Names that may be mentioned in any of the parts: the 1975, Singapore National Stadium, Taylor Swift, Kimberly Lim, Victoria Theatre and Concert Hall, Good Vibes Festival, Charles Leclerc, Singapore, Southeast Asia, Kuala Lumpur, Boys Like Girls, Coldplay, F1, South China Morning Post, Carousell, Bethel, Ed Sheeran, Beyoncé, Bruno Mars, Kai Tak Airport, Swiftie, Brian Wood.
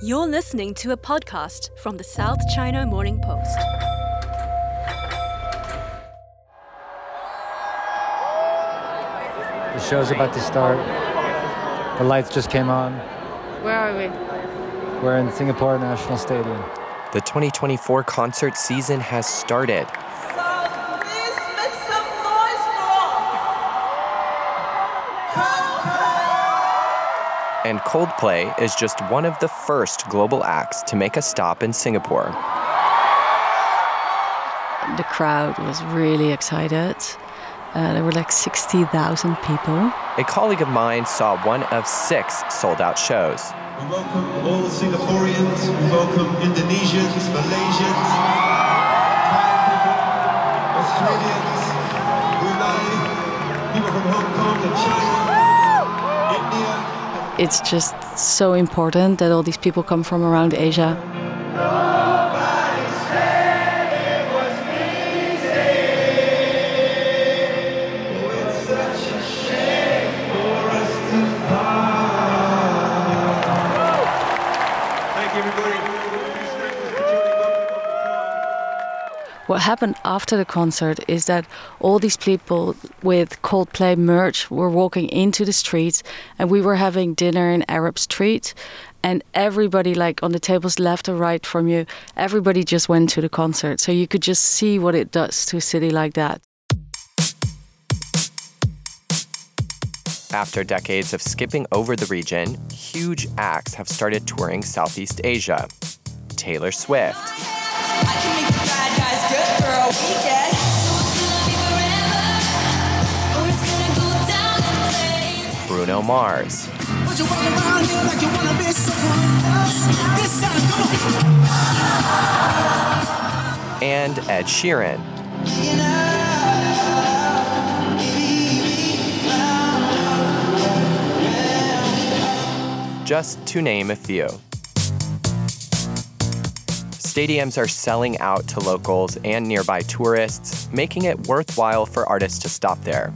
You're listening to a podcast from the South China Morning Post. The show's about to start. The lights just came on. Where are we? We're in Singapore National Stadium. The 2024 concert season has started. So please make some noise And Coldplay is just one of the first global acts to make a stop in Singapore. The crowd was really excited. There were like 60,000 people. A colleague of mine saw one of 6 sold-out shows. We welcome all Singaporeans, we welcome Indonesians, Malaysians, Thai people, Australians, Brunei, people from Hong Kong and China, India. It's just so important that all these people come from around Asia. What happened after the concert is that all these people with Coldplay merch were walking into the streets, and we were having dinner in Arab Street, and everybody, like on the tables left or right from you, everybody just went to the concert. So you could just see what it does to a city like that. After decades of skipping over the region, huge acts have started touring Southeast Asia. Taylor Swift. I can make the bad guys good for a weekend. So it's gonna be forever, or it's gonna go down in flames. Bruno Mars. But you walk around here like you wanna be someone else. This time, come on. And Ed Sheeran. Just to name a few. Stadiums are selling out to locals and nearby tourists, making it worthwhile for artists to stop there.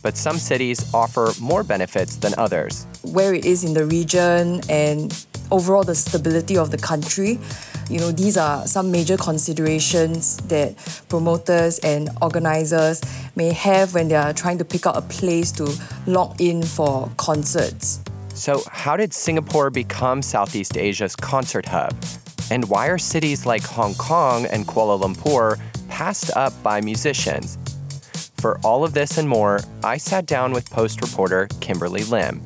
But some cities offer more benefits than others. Where it is in the region and overall the stability of the country, you know, these are some major considerations that promoters and organizers may have when they are trying to pick out a place to lock in for concerts. So how did Singapore become Southeast Asia's concert hub? And why are cities like Hong Kong and Kuala Lumpur passed up by musicians? For all of this and more, I sat down with Post reporter Kimberly Lim.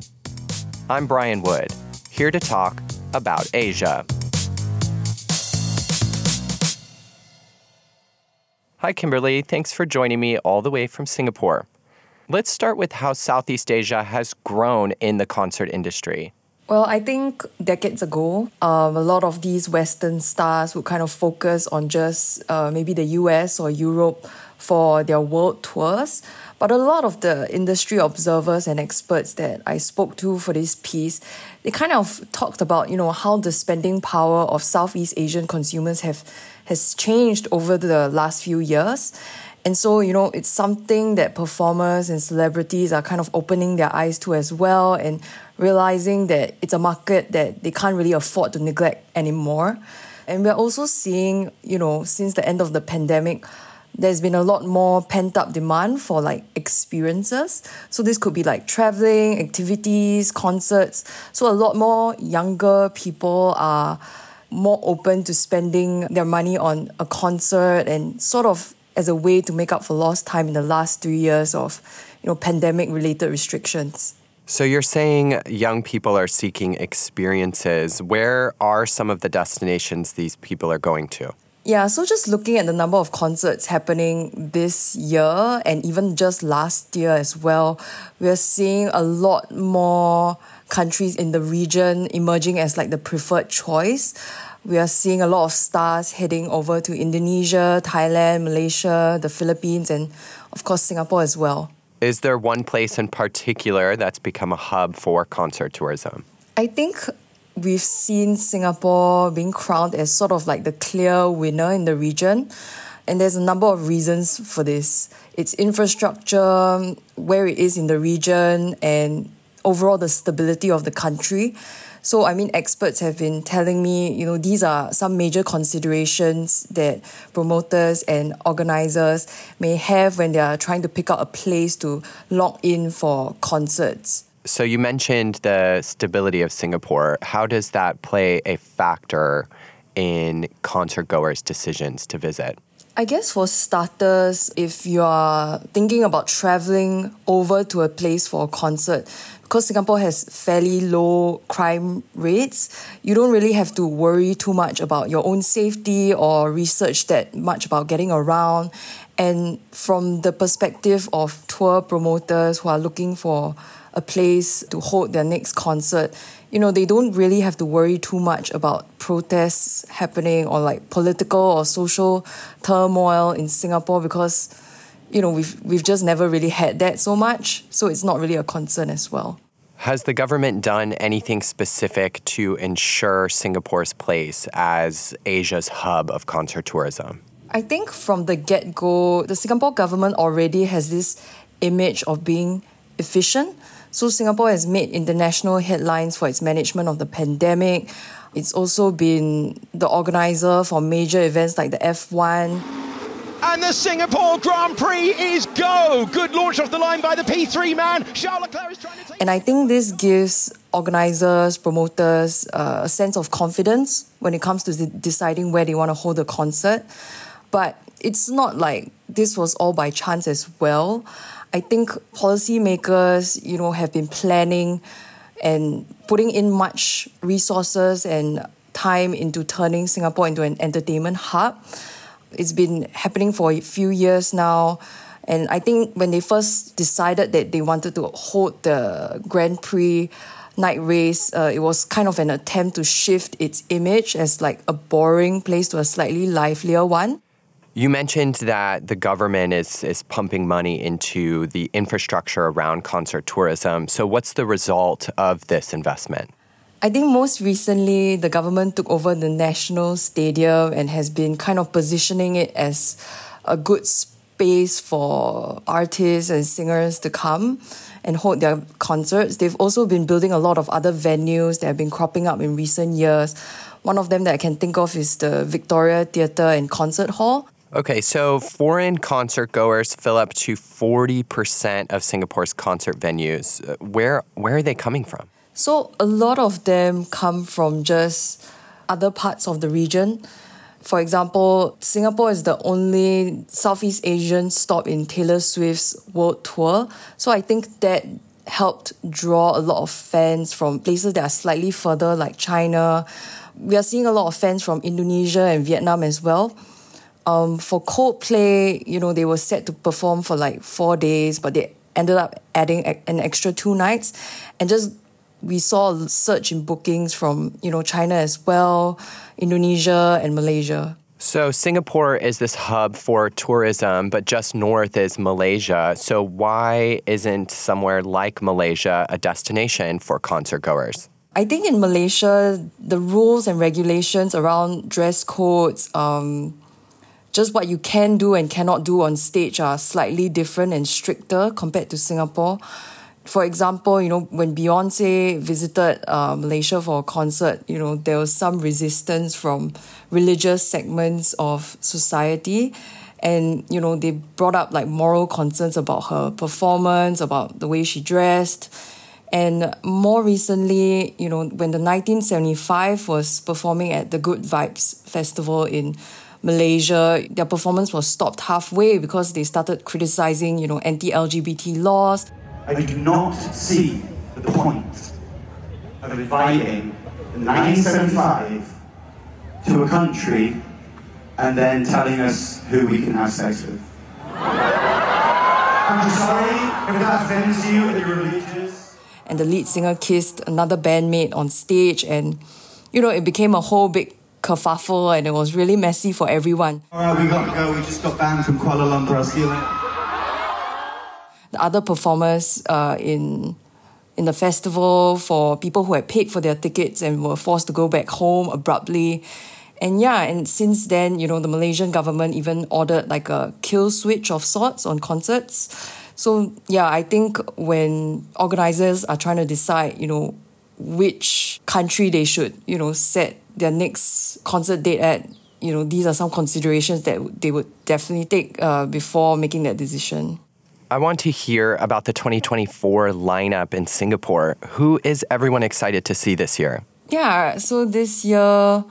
I'm Brian Wood, here to talk about Asia. Hi, Kimberly. Thanks for joining me all the way from Singapore. Let's start with how Southeast Asia has grown in the concert industry. Well, I think decades ago, a lot of these Western stars would kind of focus on just maybe the US or Europe for their world tours. But a lot of the industry observers and experts that I spoke to for this piece, they kind of talked about, you know, how the spending power of Southeast Asian consumers has changed over the last few years. And so, you know, it's something that performers and celebrities are kind of opening their eyes to as well and realizing that it's a market that they can't really afford to neglect anymore. And we're also seeing, you know, since the end of the pandemic, there's been a lot more pent-up demand for, like, experiences. So this could be, like, traveling, activities, concerts. So a lot more younger people are more open to spending their money on a concert and sort of as a way to make up for lost time in the last 3 years of, you know, pandemic-related restrictions. So you're saying young people are seeking experiences. Where are some of the destinations these people are going to? Yeah, so just looking at the number of concerts happening this year and even just last year as well, we're seeing a lot more countries in the region emerging as like the preferred choice. We are seeing a lot of stars heading over to Indonesia, Thailand, Malaysia, the Philippines, and of course Singapore as well. Is there one place in particular that's become a hub for concert tourism? I think we've seen Singapore being crowned as sort of like the clear winner in the region. And there's a number of reasons for this. It's infrastructure, where it is in the region, and overall the stability of the country. So, I mean, experts have been telling me, you know, these are some major considerations that promoters and organisers may have when they are trying to pick out a place to lock in for concerts. So you mentioned the stability of Singapore. How does that play a factor in concertgoers' decisions to visit? I guess for starters, if you are thinking about traveling over to a place for a concert, because Singapore has fairly low crime rates, you don't really have to worry too much about your own safety or research that much about getting around. And from the perspective of tour promoters who are looking for a place to hold their next concert, you know, they don't really have to worry too much about protests happening or like political or social turmoil in Singapore because, you know, we've just never really had that so much. So it's not really a concern as well. Has the government done anything specific to ensure Singapore's place as Asia's hub of concert tourism? I think from the get-go, the Singapore government already has this image of being efficient. So Singapore has made international headlines for its management of the pandemic. It's also been the organizer for major events like the F1. And the Singapore Grand Prix is go! Good launch off the line by the P3 man. Charles Leclerc is trying to take... And I think this gives organisers, promoters, a sense of confidence when it comes to deciding where they want to hold the concert. But it's not like this was all by chance as well. I think policymakers, you know, have been planning and putting in much resources and time into turning Singapore into an entertainment hub. It's been happening for a few years now. And I think when they first decided that they wanted to hold the Grand Prix night race, it was kind of an attempt to shift its image as like a boring place to a slightly livelier one. You mentioned that the government is pumping money into the infrastructure around concert tourism. So what's the result of this investment? I think most recently, the government took over the National Stadium and has been kind of positioning it as a good space for artists and singers to come and hold their concerts. They've also been building a lot of other venues that have been cropping up in recent years. One of them that I can think of is the Victoria Theatre and Concert Hall. Okay, so foreign concertgoers fill up to 40% of Singapore's concert venues. Where are they coming from? So a lot of them come from just other parts of the region. For example, Singapore is the only Southeast Asian stop in Taylor Swift's world tour. So I think that helped draw a lot of fans from places that are slightly further, like China. We are seeing a lot of fans from Indonesia and Vietnam as well. For Coldplay, you know, they were set to perform for like 4 days, but they ended up adding an extra 2 nights. And just, we saw a surge in bookings from, you know, China as well, Indonesia and Malaysia. So Singapore is this hub for tourism, but just north is Malaysia. So why isn't somewhere like Malaysia a destination for concertgoers? I think in Malaysia, the rules and regulations around dress codes, just what you can do and cannot do on stage are slightly different and stricter compared to Singapore. For example, you know, when Beyoncé visited Malaysia for a concert, you know, there was some resistance from religious segments of society. And, you know, they brought up like moral concerns about her performance, about the way she dressed. And more recently, you know, when the 1975 was performing at the Good Vibes Festival in Malaysia, their performance was stopped halfway because they started criticizing, you know, anti-LGBT laws. I do not see the point of inviting the 1975 to a country and then telling us who we can have sex with. I'm sorry if that offends you and you're religious. And the lead singer kissed another bandmate on stage and, you know, it became a whole big kerfuffle and it was really messy for everyone. All right, we got to go. We just got banned from Kuala Lumpur. See you later. The other performers in the festival for people who had paid for their tickets and were forced to go back home abruptly. And yeah, and since then, you know, the Malaysian government even ordered like a kill switch of sorts on concerts So yeah, I think when organizers are trying to decide, you know, which country they should, you know, set their next concert date at, you know, these are some considerations that they would definitely take before making that decision. I want to hear about the 2024 lineup in Singapore. Who is everyone excited to see this year? Yeah, so this year,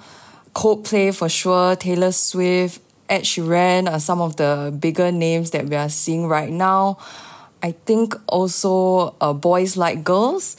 Coldplay for sure, Taylor Swift, Ed Sheeran are some of the bigger names that we are seeing right now. I think also Boys Like Girls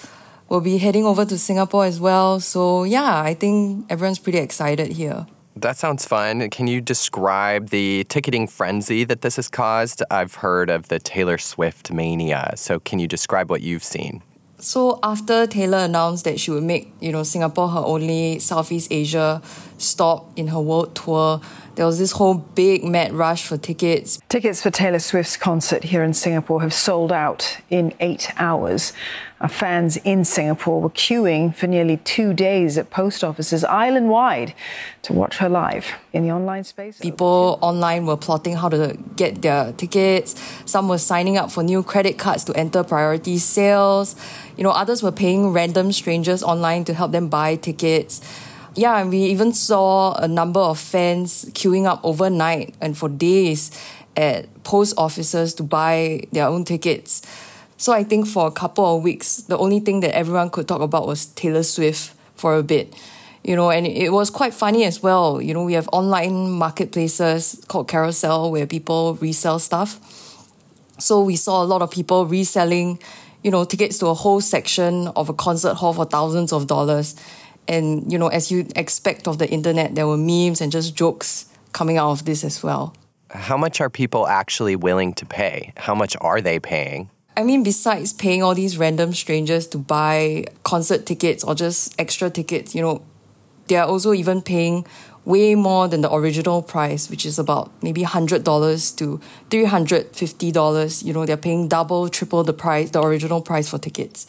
will be heading over to Singapore as well. So yeah, I think everyone's pretty excited here. That sounds fun. Can you describe the ticketing frenzy that this has caused? I've heard of the Taylor Swift mania. So can you describe what you've seen? So after Taylor announced that she would make, you know, Singapore her only Southeast Asia stop in her world tour, there was this whole big mad rush for tickets. Tickets for Taylor Swift's concert here in Singapore have sold out in 8 hours. Our fans in Singapore were queuing for nearly 2 days at post offices island-wide to watch her live in the online space. People online were plotting how to get their tickets. Some were signing up for new credit cards to enter priority sales. You know, others were paying random strangers online to help them buy tickets. Yeah, and we even saw a number of fans queuing up overnight and for days at post offices to buy their own tickets. So I think for a couple of weeks, the only thing that everyone could talk about was Taylor Swift for a bit. You know, and it was quite funny as well. You know, we have online marketplaces called Carousell where people resell stuff. So we saw a lot of people reselling, you know, tickets to a whole section of a concert hall for thousands of dollars. And, you know, as you expect of the internet, there were memes and just jokes coming out of this as well. How much are people actually willing to pay? How much are they paying? I mean, besides paying all these random strangers to buy concert tickets or just extra tickets, you know, they are also even paying way more than the original price, which is about maybe $100 to $350. You know, they're paying double, triple the price, the original price for tickets.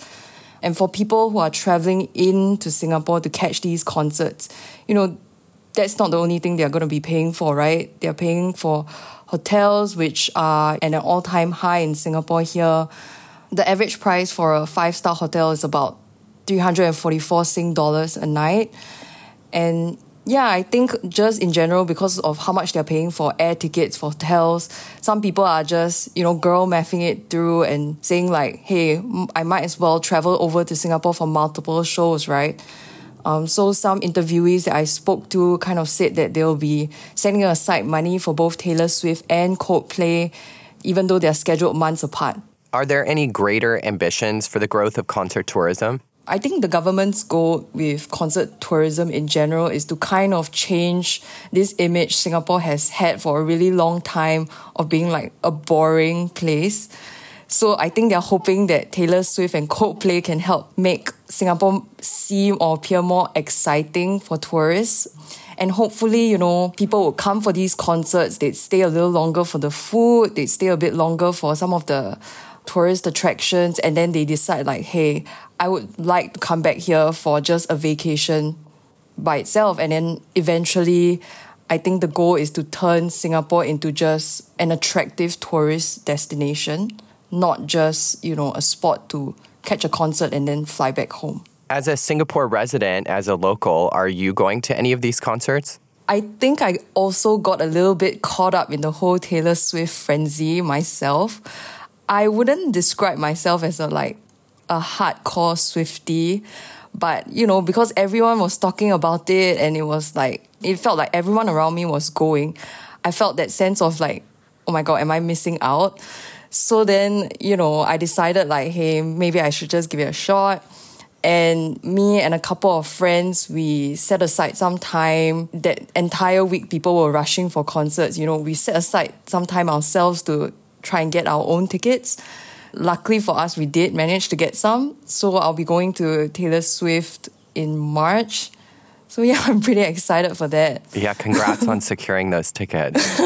And for people who are traveling into Singapore to catch these concerts, you know, that's not the only thing they're going to be paying for, right? They're paying for hotels, which are at an all-time high in Singapore here. The average price for a 5-star hotel is about 344 Sing dollars a night. And yeah, I think just in general, because of how much they're paying for air tickets, for hotels, some people are just, you know, girl mathing it through and saying like, hey, I might as well travel over to Singapore for multiple shows, right? So some interviewees that I spoke to kind of said that they'll be setting aside money for both Taylor Swift and Coldplay, even though they're scheduled months apart. Are there any greater ambitions for the growth of concert tourism? I think the government's goal with concert tourism in general is to kind of change this image Singapore has had for a really long time of being like a boring place. So I think they're hoping that Taylor Swift and Coldplay can help make Singapore seem or appear more exciting for tourists. And hopefully, you know, people will come for these concerts. They'd stay a little longer for the food. They'd stay a bit longer for some of the tourist attractions, and then they decide like, hey, I would like to come back here for just a vacation by itself. And then eventually, I think the goal is to turn Singapore into just an attractive tourist destination, not just, you know, a spot to catch a concert and then fly back home. As a Singapore resident, as a local, are you going to any of these concerts? I think I also got a little bit caught up in the whole Taylor Swift frenzy myself. I wouldn't describe myself as a hardcore Swiftie, but, you know, because everyone was talking about it and it was like, it felt like everyone around me was going, I felt that sense of like, oh my God, am I missing out? So then, you know, I decided like, hey, maybe I should just give it a shot. And me and a couple of friends, we set aside some time. That entire week, people were rushing for concerts. You know, we set aside some time ourselves to try and get our own tickets. Luckily for us, we did manage to get some. So I'll be going to Taylor Swift in March. So yeah, I'm pretty excited for that. Yeah, congrats on securing those tickets.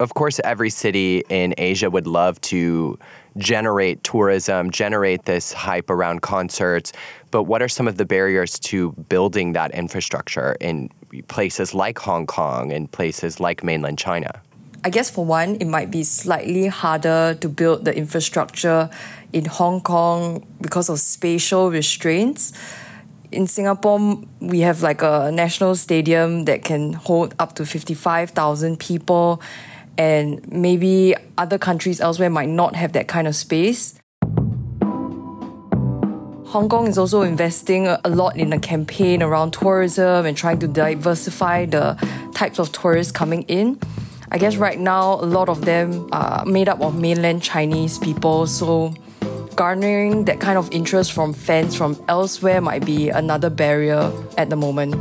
Of course, every city in Asia would love to generate tourism, generate this hype around concerts. But what are some of the barriers to building that infrastructure in places like Hong Kong and places like mainland China? I guess for one, it might be slightly harder to build the infrastructure in Hong Kong because of spatial restraints. In Singapore, we have like a national stadium that can hold up to 55,000 people, and maybe other countries elsewhere might not have that kind of space. Hong Kong is also investing a lot in a campaign around tourism and trying to diversify the types of tourists coming in. I guess right now, a lot of them are made up of mainland Chinese people, so garnering that kind of interest from fans from elsewhere might be another barrier at the moment.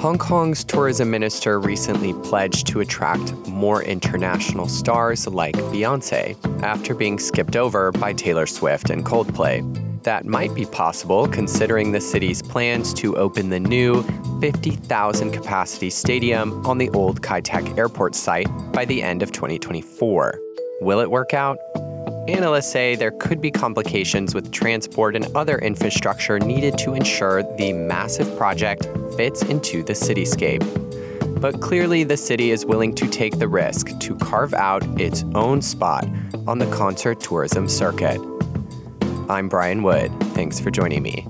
Hong Kong's tourism minister recently pledged to attract more international stars like Beyoncé after being skipped over by Taylor Swift and Coldplay. That might be possible considering the city's plans to open the new 50,000-capacity stadium on the old Kai Tak Airport site by the end of 2024. Will it work out? Analysts say there could be complications with transport and other infrastructure needed to ensure the massive project fits into the cityscape. But clearly, the city is willing to take the risk to carve out its own spot on the concert tourism circuit. I'm Brian Wood. Thanks for joining me.